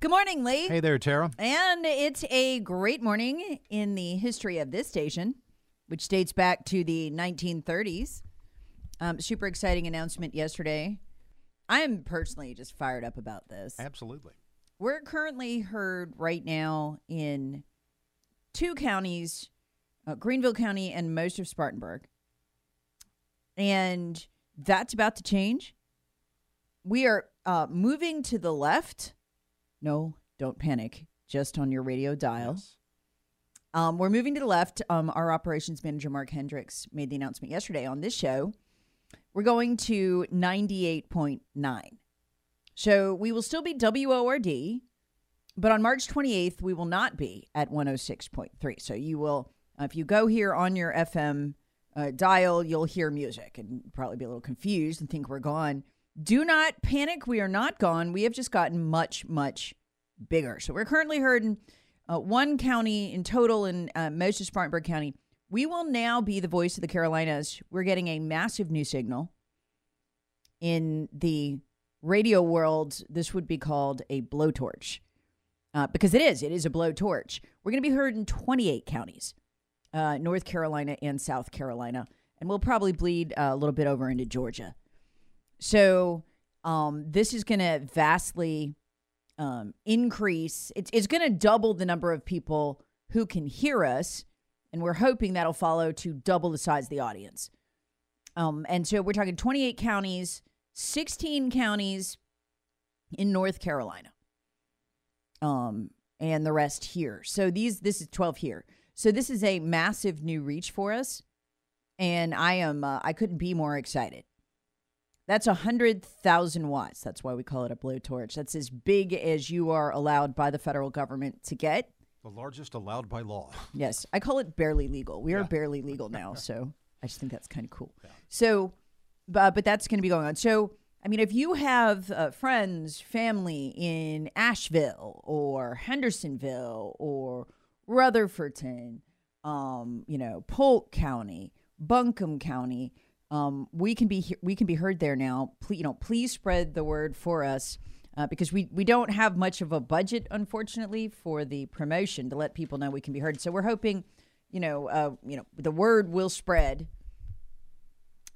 Good morning, Lee. Hey there, Tara. And it's a great morning in the history of this station, which dates back to the 1930s. Super exciting announcement yesterday. I am personally just fired up about this. Absolutely. We're currently heard right now in two counties, Greenville County and most of Spartanburg. And that's about to change. We are moving to the left. No, don't panic. Just on your radio dial. Yes. We're moving to the left. Our operations manager, Mark Hendricks, made the announcement yesterday on this show. We're going to 98.9. So we will still be WORD, but on March 28th, we will not be at 106.3. So you will, if you go here on your FM dial, you'll hear music and probably be a little confused and think we're gone. Do not panic. We are not gone. We have just gotten much, much bigger. So we're currently heard in one county in total in most of Spartanburg County. We will now be the voice of the Carolinas. We're getting a massive new signal. In the radio world, this would be called a blowtorch because it is a blowtorch. We're going to be heard in 28 counties, North Carolina and South Carolina, and we'll probably bleed a little bit over into Georgia. So this is going to vastly increase. It's going to double the number of people who can hear us, and we're hoping that'll follow to double the size of the audience. And so we're talking 28 counties, 16 counties in North Carolina, and the rest here. So this is 12 here. So this is a massive new reach for us, and I couldn't be more excited. That's 100,000 watts. That's why we call it a blowtorch. That's as big as you are allowed by the federal government to get. The largest allowed by law. Yes. I call it barely legal. We are barely legal now, so I just think that's kind of cool. Yeah. So, but that's going to be going on. So, I mean, if you have friends, family in Asheville or Hendersonville or Rutherfordton, Polk County, Buncombe County, we can be heard there now. Please spread the word for us because we don't have much of a budget, unfortunately, for the promotion to let people know we can be heard. So we're hoping, the word will spread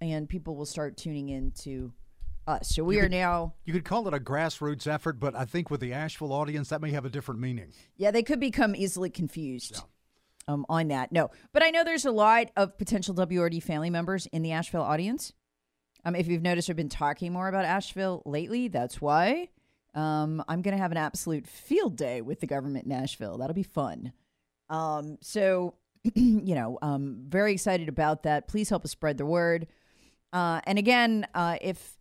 and people will start tuning in to us. So you could call it a grassroots effort, but I think with the Asheville audience, that may have a different meaning. Yeah, they could become easily confused. Yeah. On that. No, but I know there's a lot of potential WRD family members in the Asheville audience. If you've noticed, I've been talking more about Asheville lately. That's why I'm going to have an absolute field day with the government in Asheville. That'll be fun. So, very excited about that. Please help us spread the word. And again, if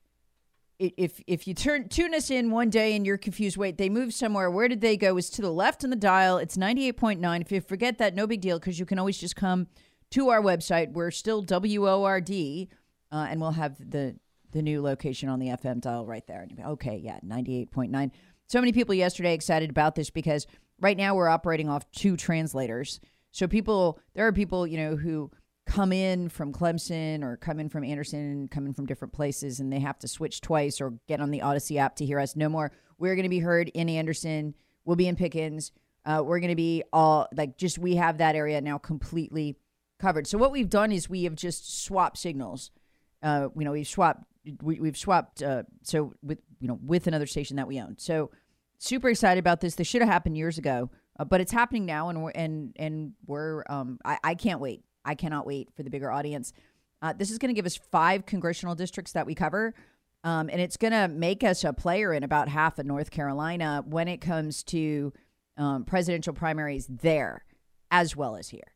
you tune us in one day and you're confused, wait, they moved somewhere. Where did they go? It's to the left on the dial. It's 98.9. If you forget that, no big deal, because you can always just come to our website. We're still WORD, and we'll have the new location on the FM dial right there. And you'll be, okay, yeah, 98.9. So many people yesterday excited about this because right now we're operating off two translators. So there are people, who come in from Clemson or come in from Anderson, come in from different places, and they have to switch twice or get on the Odyssey app to hear us. No more. We're going to be heard in Anderson. We'll be in Pickens. We're going to be all we have that area now completely covered. So what we've done is we have just swapped signals. We've swapped with another station that we own. So super excited about this. This should have happened years ago, but it's happening now, and we're I can't wait. I cannot wait for the bigger audience. This is going to give us 5 congressional districts that we cover, and it's going to make us a player in about half of North Carolina when it comes to presidential primaries there as well as here.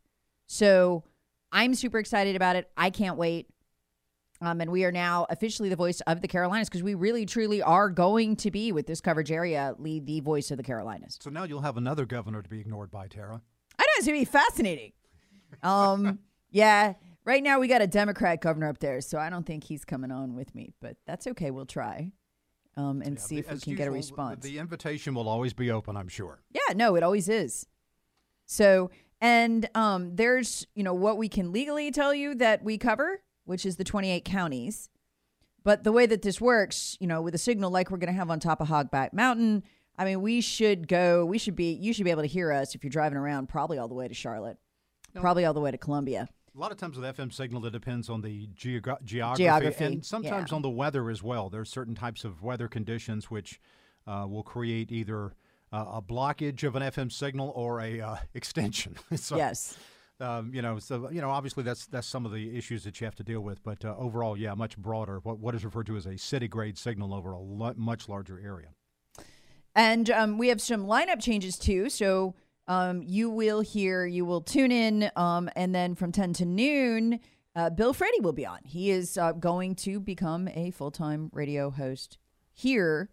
So I'm super excited about it. I can't wait. And we are now officially the voice of the Carolinas, because we really, truly are going to be, with this coverage area, lead the voice of the Carolinas. So now you'll have another governor to be ignored by, Tara. I know. It's going to be fascinating. Yeah. Right now we got a Democrat governor up there, so I don't think he's coming on with me. But that's okay. We'll try and see if we can get a response. The invitation will always be open, I'm sure. Yeah. No, it always is. So, and there's, you know, what we can legally tell you that we cover, which is the 28 counties. But the way that this works, you know, with a signal like we're going to have on top of Hogback Mountain, I mean, you should be able to hear us if you're driving around, probably all the way to Charlotte, probably all the way to Columbia. A lot of times with FM signal, it depends on the geography and sometimes on the weather as well. There are certain types of weather conditions which will create either a blockage of an FM signal or a extension. So, yes. Obviously that's some of the issues that you have to deal with. But overall, yeah, much broader. What is referred to as a city-grade signal over a much larger area. And we have some lineup changes, too. So you will tune in. And then from 10 to noon, Bill Freddy will be on. He is going to become a full-time radio host here.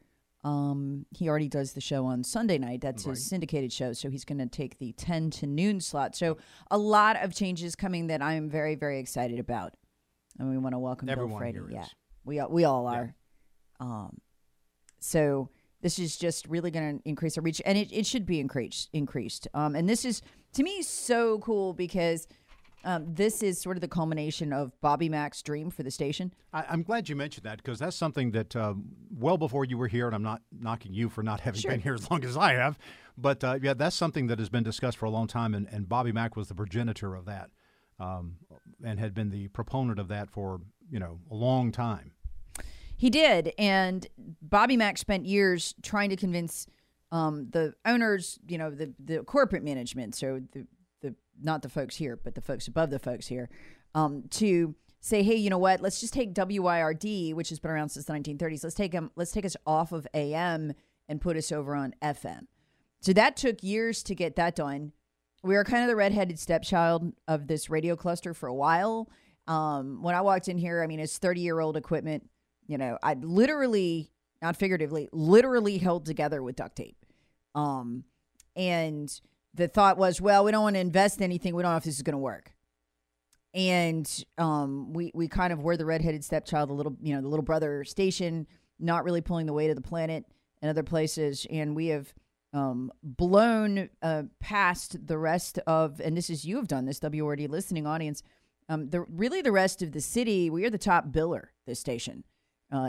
He already does the show on Sunday night. That's right. His syndicated show. So he's going to take the 10 to noon slot. So a lot of changes coming that I am very, very excited about. And we want to welcome everyone, Bill Freddy. Yeah, we all are. Yeah. So this is just really going to increase our reach, and it should be increased. And this is, to me, so cool because this is sort of the culmination of Bobby Mack's dream for the station. I'm glad you mentioned that, because that's something that well before you were here, and I'm not knocking you for not having been here as long as I have, but that's something that has been discussed for a long time, and Bobby Mack was the progenitor of that and had been the proponent of that for, you know, a long time. He did, and Bobby Mack spent years trying to convince the owners, you know, the corporate management, so not the folks here, but the folks above the folks here, to say, hey, you know what? Let's just take WIRD, which has been around since the 1930s. Let's take us off of AM and put us over on FM. So that took years to get that done. We were kind of the redheaded stepchild of this radio cluster for a while. When I walked in here, I mean, it's 30-year-old equipment. You know, I literally, not figuratively, literally held together with duct tape. And the thought was, well, we don't want to invest in anything. We don't know if this is going to work. And we kind of were the redheaded stepchild, the little brother station, not really pulling the weight of the planet and other places. And we have blown past the rest of, and this is, you have done this, WRD listening audience, the rest of the city. We are the top biller, this station.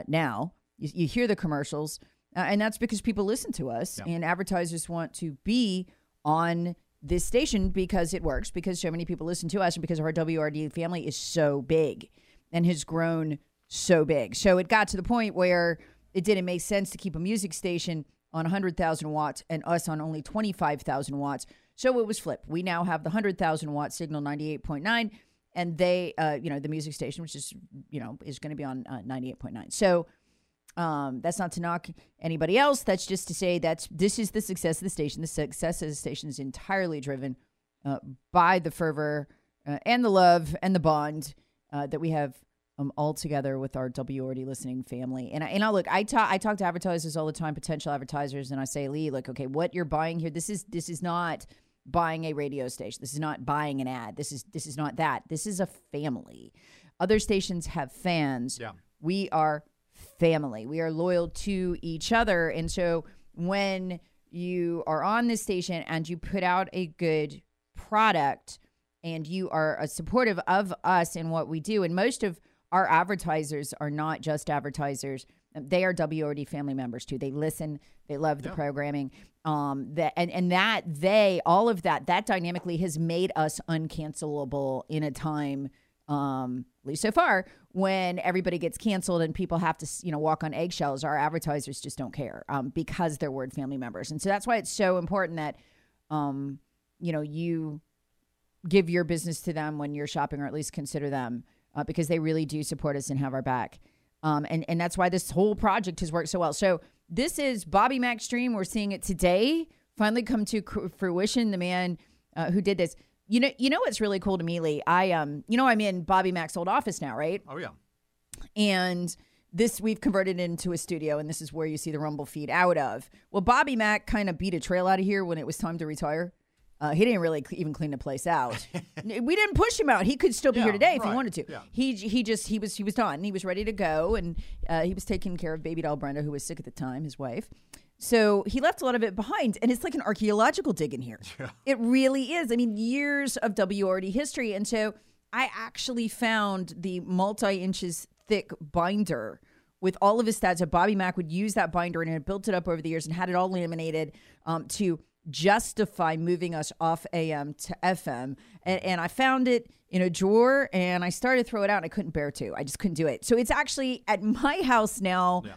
Now, you hear the commercials, and that's because people listen to us, and advertisers want to be on this station because it works, because so many people listen to us, and because our WRD family is so big and has grown so big. So it got to the point where it didn't make sense to keep a music station on 100,000 watts and us on only 25,000 watts. So it was flipped. We now have the 100,000 watt signal, 98.9, and they, the music station, which is, you know, is going to be on 98.9. So that's not to knock anybody else. That's just to say this is the success of the station. The success of the station is entirely driven by the fervor and the love and the bond that we have all together with our WRD listening family. I talk to advertisers all the time, potential advertisers, and I say, Lee, look, okay, what you're buying here, this is not buying a radio station. This is not buying an ad. This is not that. This is a family. Other stations have fans. Yeah. We are family. We are loyal to each other. And so when you are on this station and you put out a good product and you are supportive of us and what we do, and most of our advertisers are not just advertisers. They are WRD family members too. They listen. They love the programming. That dynamically has made us uncancelable in a time, at least so far, when everybody gets canceled and people have to, you know, walk on eggshells, our advertisers just don't care because they're WORD family members. And so that's why it's so important that, you know, you give your business to them when you're shopping, or at least consider them because they really do support us and have our back. And that's why this whole project has worked so well. So this is Bobby Mack's dream. We're seeing it today finally come to fruition. The man who did this. You know what's really cool to me, Lee? I'm in Bobby Mack's old office now, right? Oh, yeah. And this, we've converted into a studio, and this is where you see the Rumble feed out of. Well, Bobby Mack kind of beat a trail out of here when it was time to retire. He didn't really even clean the place out. We didn't push him out. He could still be here today if he wanted to. Yeah. He was done. He was ready to go, and he was taking care of baby doll Brenda, who was sick at the time, his wife. So he left a lot of it behind, and it's like an archaeological dig in here. Yeah. It really is. I mean, years of WORD history. And so I actually found the multi-inches thick binder with all of his stats. So Bobby Mack would use that binder and had built it up over the years and had it all laminated to justify moving us off AM to FM. And I found it in a drawer, and I started to throw it out, and I couldn't bear to. I just couldn't do it. So it's actually at my house now. Yeah.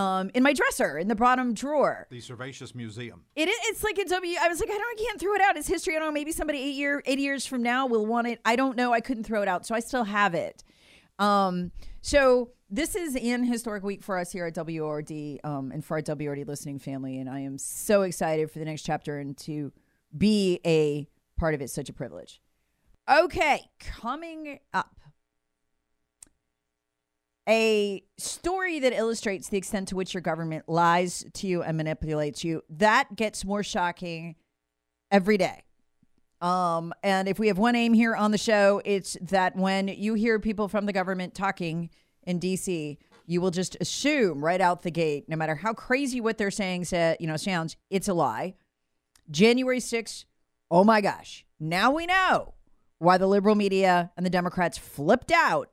In my dresser, in the bottom drawer. The Servatius Museum. It's like a I was like, I can't throw it out. It's history. I don't know. Maybe somebody 8 years from now will want it. I don't know. I couldn't throw it out. So I still have it. So this is an historic week for us here at WORD and for our WORD listening family. And I am so excited for the next chapter and to be a part of it. Such a privilege. Okay. Coming up. A story that illustrates the extent to which your government lies to you and manipulates you. That gets more shocking every day. And if we have one aim here on the show, it's that when you hear people from the government talking in D.C., you will just assume right out the gate, no matter how crazy what they're saying sounds, it's a lie. January 6th, oh my gosh, now we know why the liberal media and the Democrats flipped out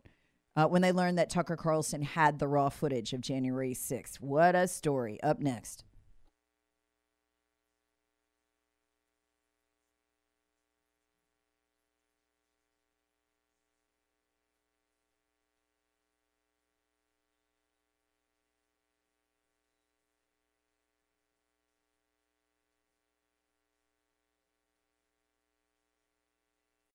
when they learned that Tucker Carlson had the raw footage of January 6th. What a story. Up next.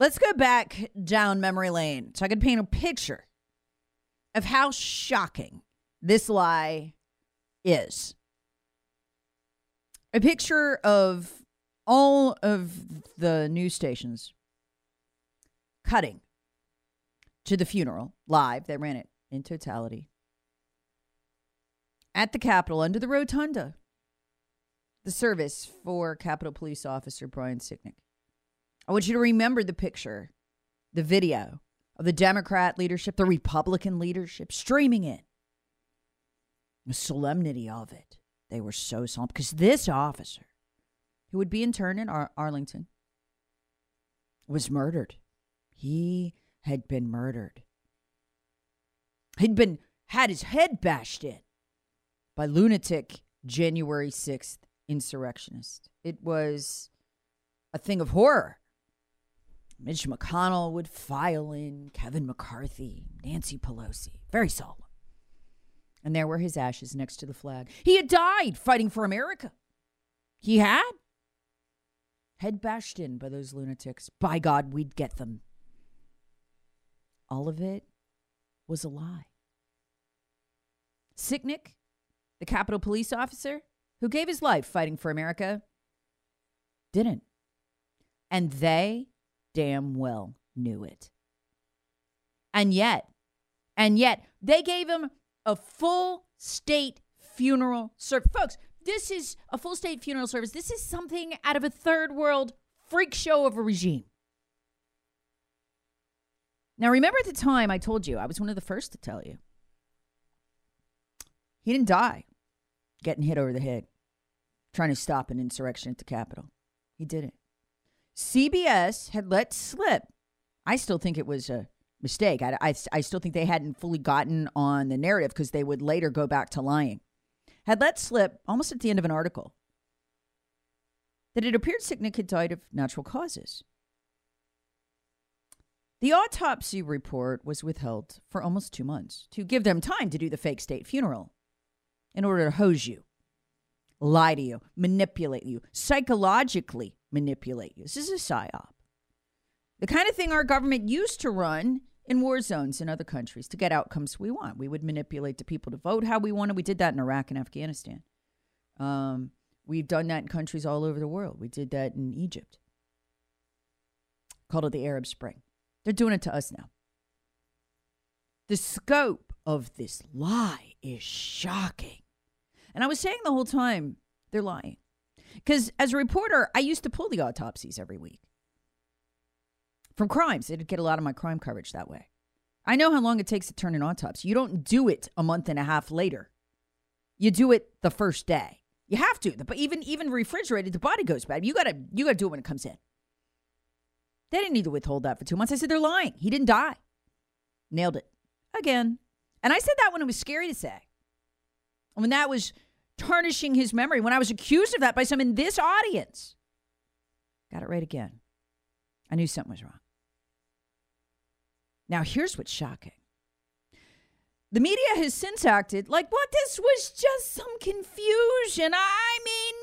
Let's go back down memory lane so I could paint a picture of how shocking this lie is. A picture of all of the news stations cutting to the funeral live. They ran it in totality at the Capitol under the Rotunda. The service for Capitol Police Officer Brian Sicknick. I want you to remember the picture, the video of the Democrat leadership, the Republican leadership streaming it. The solemnity of it. They were so solemn because this officer, who would be interned in Arlington, was murdered. He had been murdered. He'd been had his head bashed in by lunatic January 6th insurrectionists. It was a thing of horror. Mitch McConnell would file in Kevin McCarthy, Nancy Pelosi. Very solemn. And there were his ashes next to the flag. He had died fighting for America. He had. Head bashed in by those lunatics. By God, we'd get them. All of it was a lie. Sicknick, the Capitol Police officer who gave his life fighting for America, didn't. And they damn well knew it. And yet, they gave him a full state funeral service. Folks, this is a full state funeral service. This is something out of a third world freak show of a regime. Now, remember at the time I told you, I was one of the first to tell you, he didn't die getting hit over the head, trying to stop an insurrection at the Capitol. He didn't. CBS had let slip. I still think it was a mistake. I still think they hadn't fully gotten on the narrative because they would later go back to lying. Had let slip almost at the end of an article that it appeared Sicknick had died of natural causes. The autopsy report was withheld for almost 2 months to give them time to do the fake state funeral in order to hose you, lie to you, manipulate you, psychologically manipulate you. This is a psyop. The kind of thing our government used to run in war zones in other countries to get outcomes we want. We would manipulate the people to vote how we wanted. We did that in Iraq and Afghanistan. We've done that in countries all over the world. We did that in Egypt. Called it the Arab Spring. They're doing it to us now. The scope of this lie is shocking. And I was saying the whole time, they're lying. Because as a reporter, I used to pull the autopsies every week. From crimes. It'd get a lot of my crime coverage that way. I know how long it takes to turn an autopsy. You don't do it a month and a half later. You do it the first day. You have to. But even refrigerated, the body goes bad. You gotta do it when it comes in. They didn't need to withhold that for 2 months. I said, they're lying. He didn't die. Nailed it. Again. And I said that when it was scary to say. And when that was tarnishing his memory. When I was accused of that by some in this audience. Got it right again. I knew something was wrong. Now, here's what's shocking. The media has since acted like, well, this was just some confusion. I mean,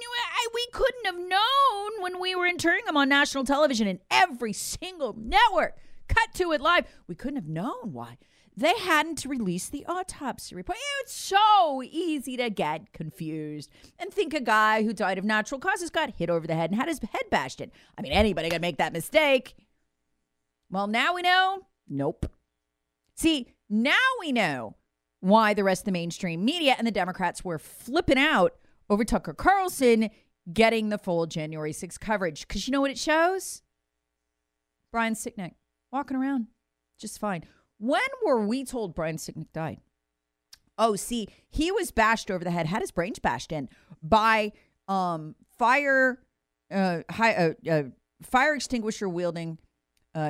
we couldn't have known when we were interning him on national television and every single network cut to it live. We couldn't have known why. They hadn't released the autopsy report. It's so easy to get confused and think a guy who died of natural causes got hit over the head and had his head bashed in. I mean, anybody could make that mistake. Well, now we know. Nope. See, now we know why the rest of the mainstream media and the Democrats were flipping out over Tucker Carlson getting the full January 6th coverage. Because you know what it shows? Brian Sicknick walking around just fine. When were we told Brian Sicknick died? Oh, see, he was bashed over the head, had his brains bashed in by fire extinguisher wielding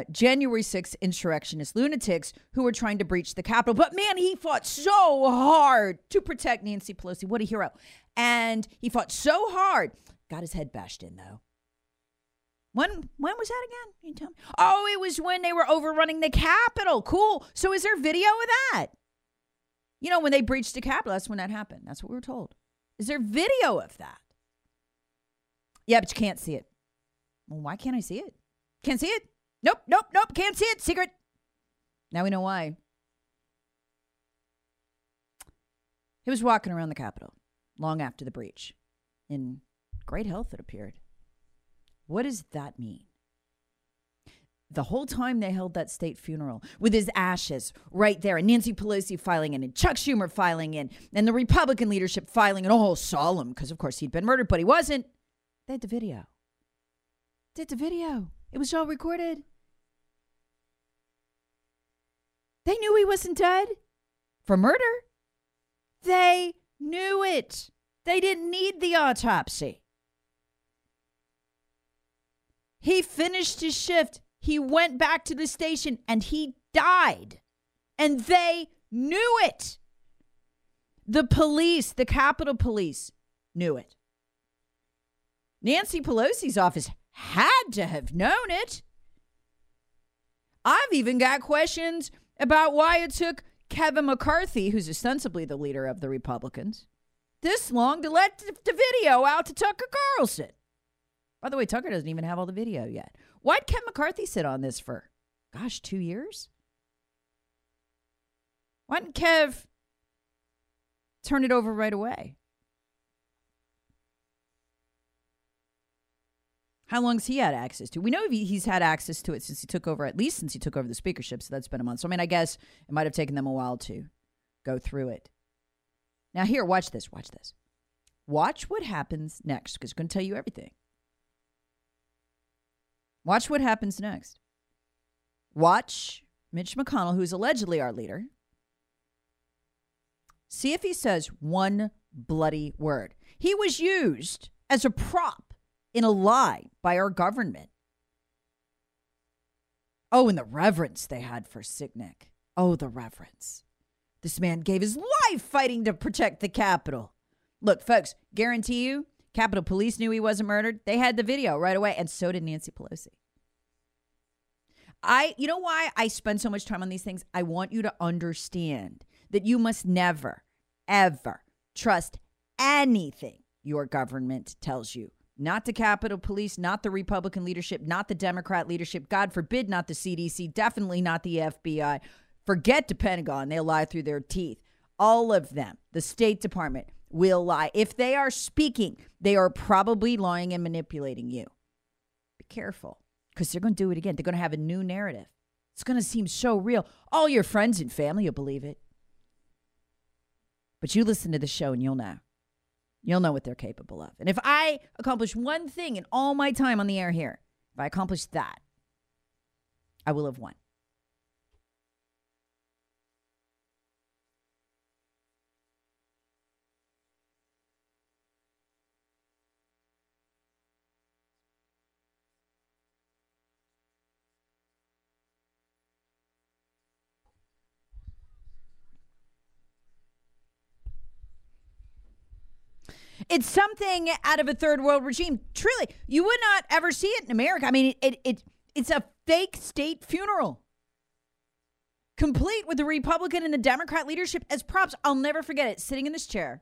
January 6th insurrectionist lunatics who were trying to breach the Capitol. But man, he fought so hard to protect Nancy Pelosi. What a hero. And he fought so hard. Got his head bashed in, though. When was that again? You tell me. Oh, it was when they were overrunning the Capitol. Cool. So is there video of that? You know, when they breached the Capitol, that's when that happened. That's what we were told. Is there video of that? Yeah, but you can't see it. Well, why can't I see it? Can't see it? Nope. Can't see it. Secret. Now we know why. He was walking around the Capitol long after the breach. In great health, it appeared. What does that mean? The whole time they held that state funeral with his ashes right there and Nancy Pelosi filing in and Chuck Schumer filing in and the Republican leadership filing in, all solemn because, of course, he'd been murdered, but he wasn't. They had the video. It was all recorded. They knew he wasn't dead for murder. They knew it. They didn't need the autopsy. He finished his shift. He went back to the station and he died. And they knew it. The police, the Capitol Police, knew it. Nancy Pelosi's office had to have known it. I've even got questions about why it took Kevin McCarthy, who's ostensibly the leader of the Republicans, this long to let the video out to Tucker Carlson. By the way, Tucker doesn't even have all the video yet. Why'd Kevin McCarthy sit on this for, gosh, 2 years? Why didn't Kev turn it over right away? How long has he had access to? We know he's had access to it since he took over, at least since he took over the speakership, so that's been a month. So, I mean, I guess it might have taken them a while to go through it. Now, here, watch this, watch this. Watch what happens next, because it's going to tell you everything. Watch what happens next. Watch Mitch McConnell, who's allegedly our leader, see if he says one bloody word. He was used as a prop in a lie by our government. Oh, and the reverence they had for Sicknick. Oh, the reverence. This man gave his life fighting to protect the Capitol. Look, folks, guarantee you, Capitol Police knew he wasn't murdered. They had the video right away, and so did Nancy Pelosi. You know why I spend so much time on these things? I want you to understand that you must never, ever trust anything your government tells you. Not the Capitol Police, not the Republican leadership, not the Democrat leadership. God forbid, not the CDC, definitely not the FBI. Forget the Pentagon. They'll lie through their teeth. All of them. The State Department will lie. If they are speaking, they are probably lying and manipulating you. Be careful, because they're going to do it again. They're going to have a new narrative. It's going to seem so real. All your friends and family will believe it. But you listen to the show and you'll know. You'll know what they're capable of. And if I accomplish one thing in all my time on the air here, if I accomplish that, I will have won. It's something out of a third world regime. Truly, you would not ever see it in America. I mean, it's a fake state funeral, complete with the Republican and the Democrat leadership as props. I'll never forget it. Sitting in this chair,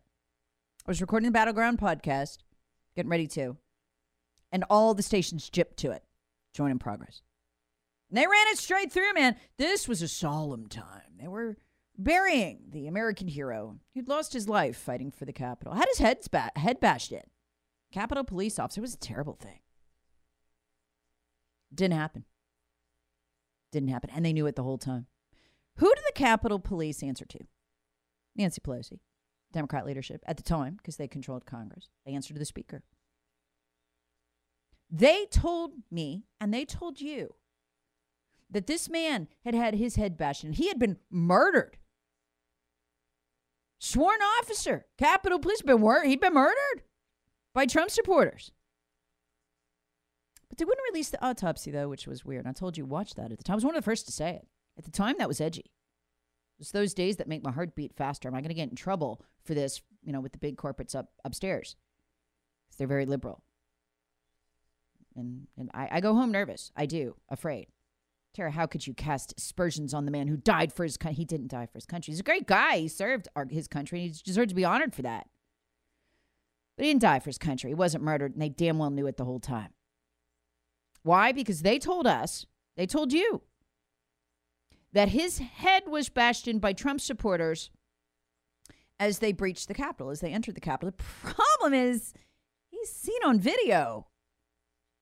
I was recording the Battleground podcast, getting ready to, and all the stations gypped to it. Join in progress. And they ran it straight through, man. This was a solemn time. They were burying the American hero who'd lost his life fighting for the Capitol. Had his head bashed in. Capitol Police officer. It was a terrible thing. Didn't happen. Didn't happen. And they knew it the whole time. Who did the Capitol Police answer to? Nancy Pelosi, Democrat leadership at the time, because they controlled Congress. They answered to the speaker. They told me, and they told you, that this man had had his head bashed in. He had been murdered. Sworn officer, Capitol Police, he'd been murdered by Trump supporters. But they wouldn't release the autopsy, though, which was weird. And I told you, watch that at the time. I was one of the first to say it. At the time, that was edgy. It's those days that make my heart beat faster. Am I going to get in trouble for this, you know, with the big corporates upstairs? Because they're very liberal. And I go home nervous. I do, afraid. Tara, how could you cast aspersions on the man who died for his country? He didn't die for his country. He's a great guy. He served his country, and he deserved to be honored for that. But he didn't die for his country. He wasn't murdered, and they damn well knew it the whole time. Why? Because they told us, they told you, that his head was bashed in by Trump supporters as they breached the Capitol, as they entered the Capitol. The problem is, he's seen on video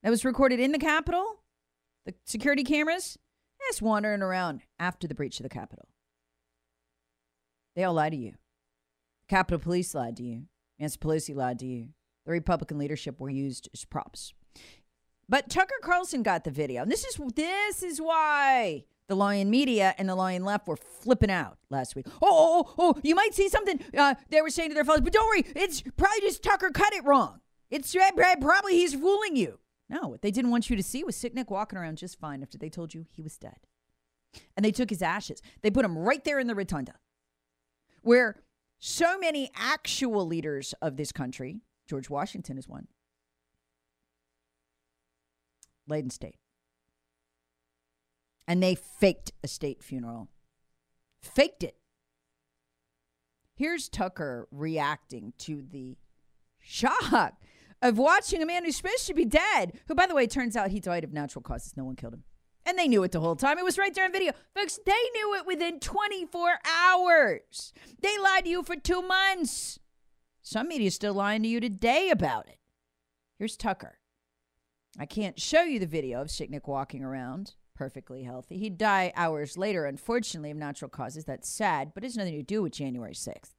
that was recorded in the Capitol. The security cameras, just wandering around after the breach of the Capitol. They all lied to you. Capitol Police lied to you. Nancy Pelosi lied to you. The Republican leadership were used as props. But Tucker Carlson got the video. And this is why the lying media and the lying left were flipping out last week. Oh, you might see something they were saying to their fellows, but don't worry, it's probably just Tucker cut it wrong. It's probably he's fooling you. No, what they didn't want you to see was Sicknick walking around just fine after they told you he was dead. And they took his ashes. They put him right there in the Rotunda, where so many actual leaders of this country, George Washington is one, laid in state. And they faked a state funeral. Faked it. Here's Tucker reacting to the shock of watching a man who's supposed to be dead, who, by the way, turns out he died of natural causes. No one killed him. And they knew it the whole time. It was right there on video. Folks, they knew it within 24 hours. They lied to you for 2 months. Some media is still lying to you today about it. Here's Tucker. I can't show you the video of Sicknick walking around perfectly healthy. He'd die hours later, unfortunately, of natural causes. That's sad, but it has nothing to do with January 6th.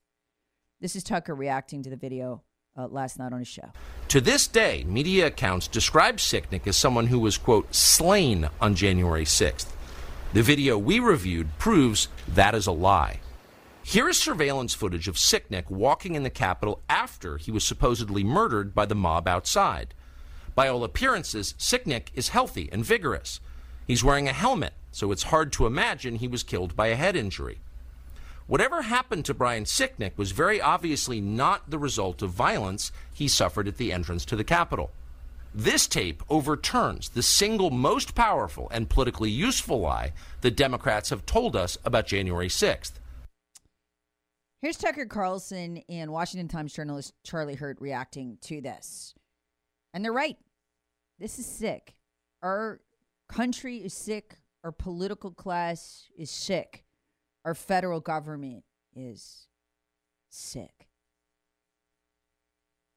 This is Tucker reacting to the video last night on his show. To this day, media accounts describe Sicknick as someone who was, quote, slain on January 6th. The video we reviewed proves that is a lie. Here is surveillance footage of Sicknick walking in the Capitol after he was supposedly murdered by the mob outside. By all appearances, Sicknick is healthy and vigorous. He's wearing a helmet, so it's hard to imagine he was killed by a head injury. Whatever happened to Brian Sicknick was very obviously not the result of violence he suffered at the entrance to the Capitol. This tape overturns the single most powerful and politically useful lie the Democrats have told us about January 6th. Here's Tucker Carlson and Washington Times journalist Charlie Hurt reacting to this. And they're right. This is sick. Our country is sick. Our political class is sick. Our federal government is sick.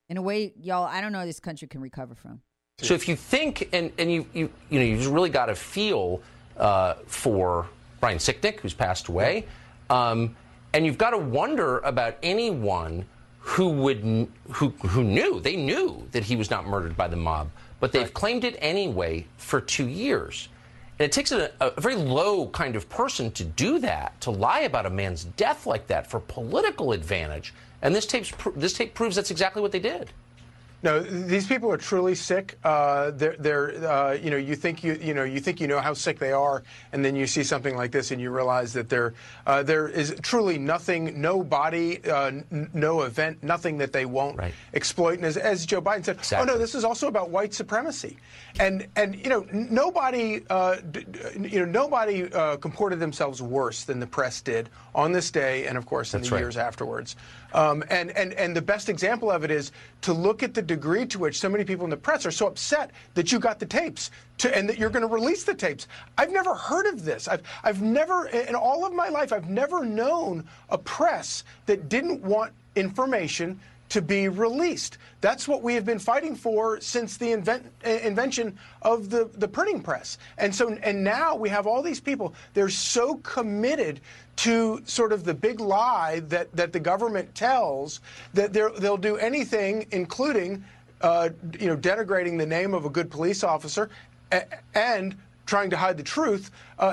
In a way, y'all, I don't know how this country can recover from. So if you think, and you know, you just really got to feel for Brian Sicknick, who's passed away, and you've got to wonder about anyone who knew. They knew that he was not murdered by the mob, but they've claimed it anyway for 2 years. And it takes a very low kind of person to do that, to lie about a man's death like that for political advantage. And this tape proves that's exactly what they did. No, these people are truly sick. You think you know how sick they are, and then you see something like this, and you realize that there is truly nothing, no body, no event, nothing that they won't exploit. And as Joe Biden said, exactly. Oh no, this is also about white supremacy, and nobody comported themselves worse than the press did on this day, and of course in years afterwards. And the best example of it is to look at the degree to which so many people in the press are so upset that you got the tapes and that you're going to release the tapes. I've never heard of this. I've never, in all of my life, I've never known a press that didn't want information to be released. That's what we have been fighting for since the invention of the printing press. And now we have all these people. They're so committed to sort of the big lie that the government tells that they'll do anything, including denigrating the name of a good police officer and trying to hide the truth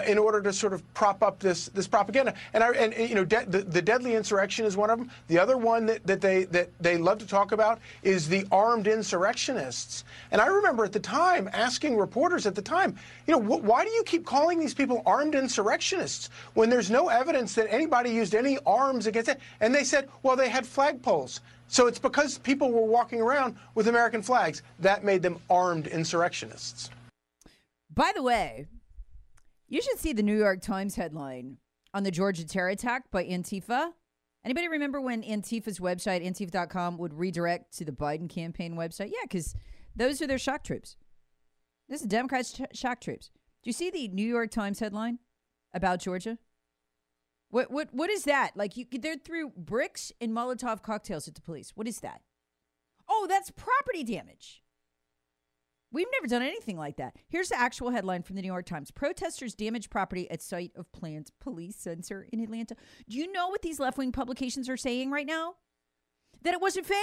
in order to sort of prop up this propaganda. The deadly insurrection is one of them. The other one that they love to talk about is the armed insurrectionists. And I remember at the time asking reporters at the time, why do you keep calling these people armed insurrectionists when there's no evidence that anybody used any arms against it? And they said, well, they had flagpoles. So it's because people were walking around with American flags that made them armed insurrectionists. By the way, you should see the New York Times headline on the Georgia terror attack by Antifa. Anybody remember when Antifa's website, Antifa.com, would redirect to the Biden campaign website? Yeah, because those are their shock troops. This is Democrats' shock troops. Do you see the New York Times headline about Georgia? What is that? Like they're threw bricks and Molotov cocktails at the police. What is that? Oh, that's property damage. We've never done anything like that. Here's the actual headline from the New York Times. Protesters damage property at site of planned police censor in Atlanta. Do you know what these left-wing publications are saying right now? That it wasn't fair.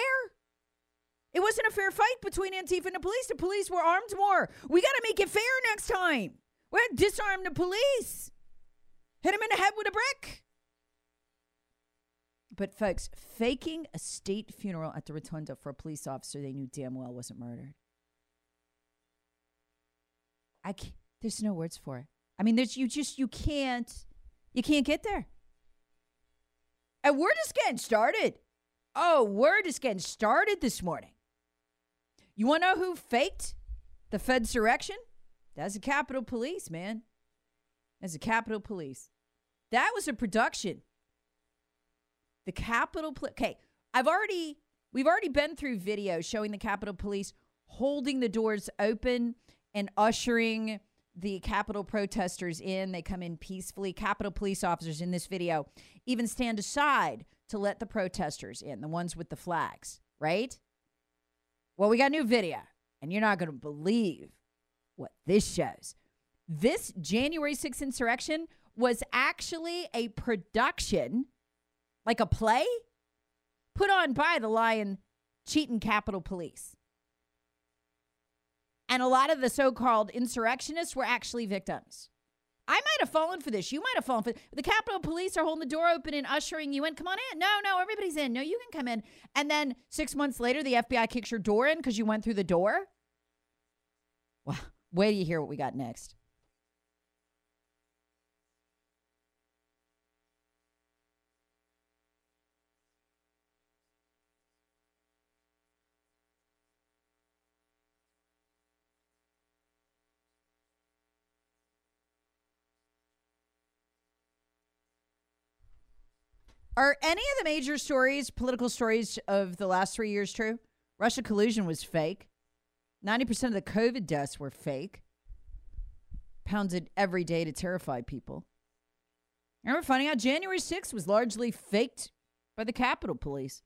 It wasn't a fair fight between Antifa and the police. The police were armed more. We got to make it fair next time. We're going to disarm the police. Hit them in the head with a brick. But folks, faking a state funeral at the Rotunda for a police officer they knew damn well wasn't murdered. There's no words for it. I mean, you can't get there. And we're just getting started. Oh, we're just getting started this morning. You want to know who faked the Fedsurrection? That's the Capitol Police, man. as the Capitol Police. That was a production. The Capitol Police. Okay, we've already been through video showing the Capitol Police holding the doors open and ushering the Capitol protesters in. They come in peacefully. Capitol Police officers in this video even stand aside to let the protesters in, the ones with the flags, right? Well, we got new video, and you're not going to believe what this shows. This January 6th insurrection was actually a production, like a play, put on by the lying, cheating Capitol Police. And a lot of the so-called insurrectionists were actually victims. I might have fallen for this. You might have fallen for this. The Capitol Police are holding the door open and ushering you in. Come on in. No, everybody's in. No, you can come in. And then 6 months later, the FBI kicks your door in because you went through the door. Wow. Wait till you hear what we got next. Are any of the major stories, political stories of the last 3 years true? Russia collusion was fake. 90% of the COVID deaths were fake. Pounded every day to terrify people. And we're finding out January 6th was largely faked by the Capitol Police.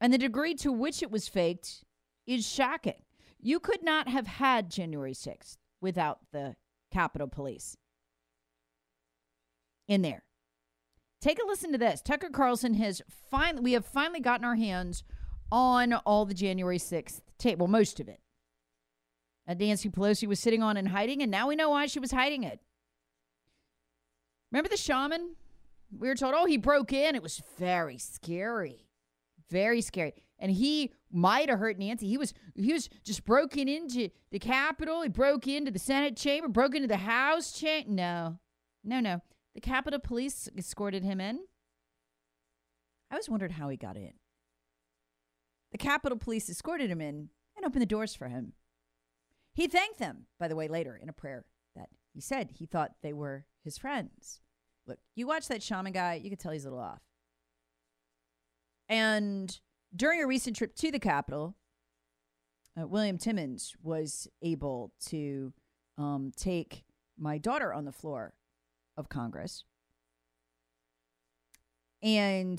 And the degree to which it was faked is shocking. You could not have had January 6th without the Capitol Police in there. Take a listen to this. Tucker Carlson we have finally gotten our hands on all the January 6th tape. Well, most of it. And Nancy Pelosi was sitting on and hiding, and now we know why she was hiding it. Remember the shaman? We were told, oh, he broke in. It was very scary. Very scary. And he might have hurt Nancy. He was just broken into the Capitol. He broke into the Senate chamber, broke into the House chamber. No. The Capitol Police escorted him in. I always wondered how he got in. The Capitol Police escorted him in and opened the doors for him. He thanked them, by the way, later in a prayer that he said he thought they were his friends. Look, you watch that shaman guy, you can tell he's a little off. And during a recent trip to the Capitol, William Timmons was able to take my daughter on the floor of Congress. And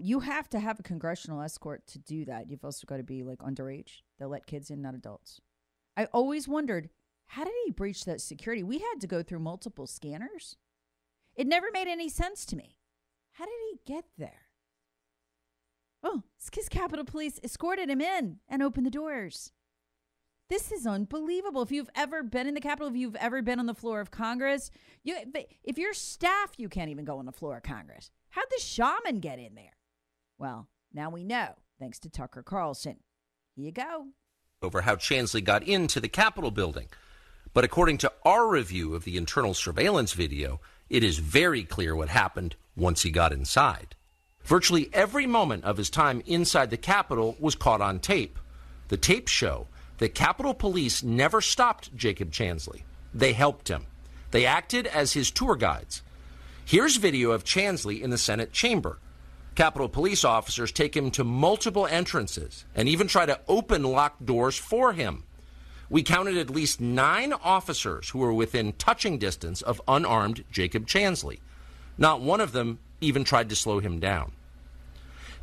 you have to have a congressional escort to do that. You've also got to be like underage. They'll let kids in, not adults. I always wondered, how did he breach that security? We had to go through multiple scanners. It never made any sense to me. How did he get there? Oh, it's because Capitol Police escorted him in and opened the doors. This is unbelievable. If you've ever been in the Capitol, if you've ever been on the floor of Congress, if you're staff, you can't even go on the floor of Congress. How'd the shaman get in there? Well, now we know, thanks to Tucker Carlson. Here you go. Over how Chansley got into the Capitol building. But according to our review of the internal surveillance video, it is very clear what happened once he got inside. Virtually every moment of his time inside the Capitol was caught on tape. The tapes show the Capitol Police never stopped Jacob Chansley. They helped him. They acted as his tour guides. Here's video of Chansley in the Senate chamber. Capitol Police officers take him to multiple entrances and even try to open locked doors for him. We counted at least 9 officers who were within touching distance of unarmed Jacob Chansley. Not one of them even tried to slow him down.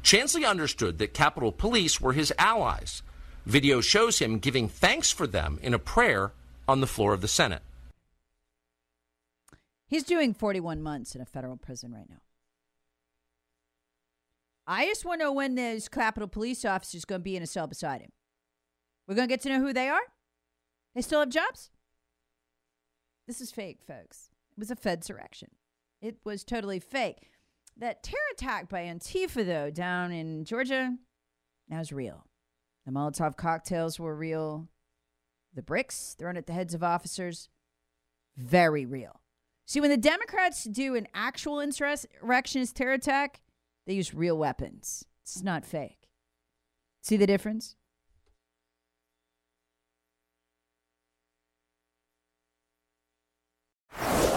Chansley understood that Capitol Police were his allies. Video shows him giving thanks for them in a prayer on the floor of the Senate. He's doing 41 months in a federal prison right now. I just want to know when this Capitol Police officer is going to be in a cell beside him. We're going to get to know who they are? They still have jobs? This is fake, folks. It was a Fedsurrection. It was totally fake. That terror attack by Antifa, though, down in Georgia, now is real. The Molotov cocktails were real. The bricks thrown at the heads of officers, very real. See, when the Democrats do an actual insurrectionist terror attack, they use real weapons. It's not fake. See the difference?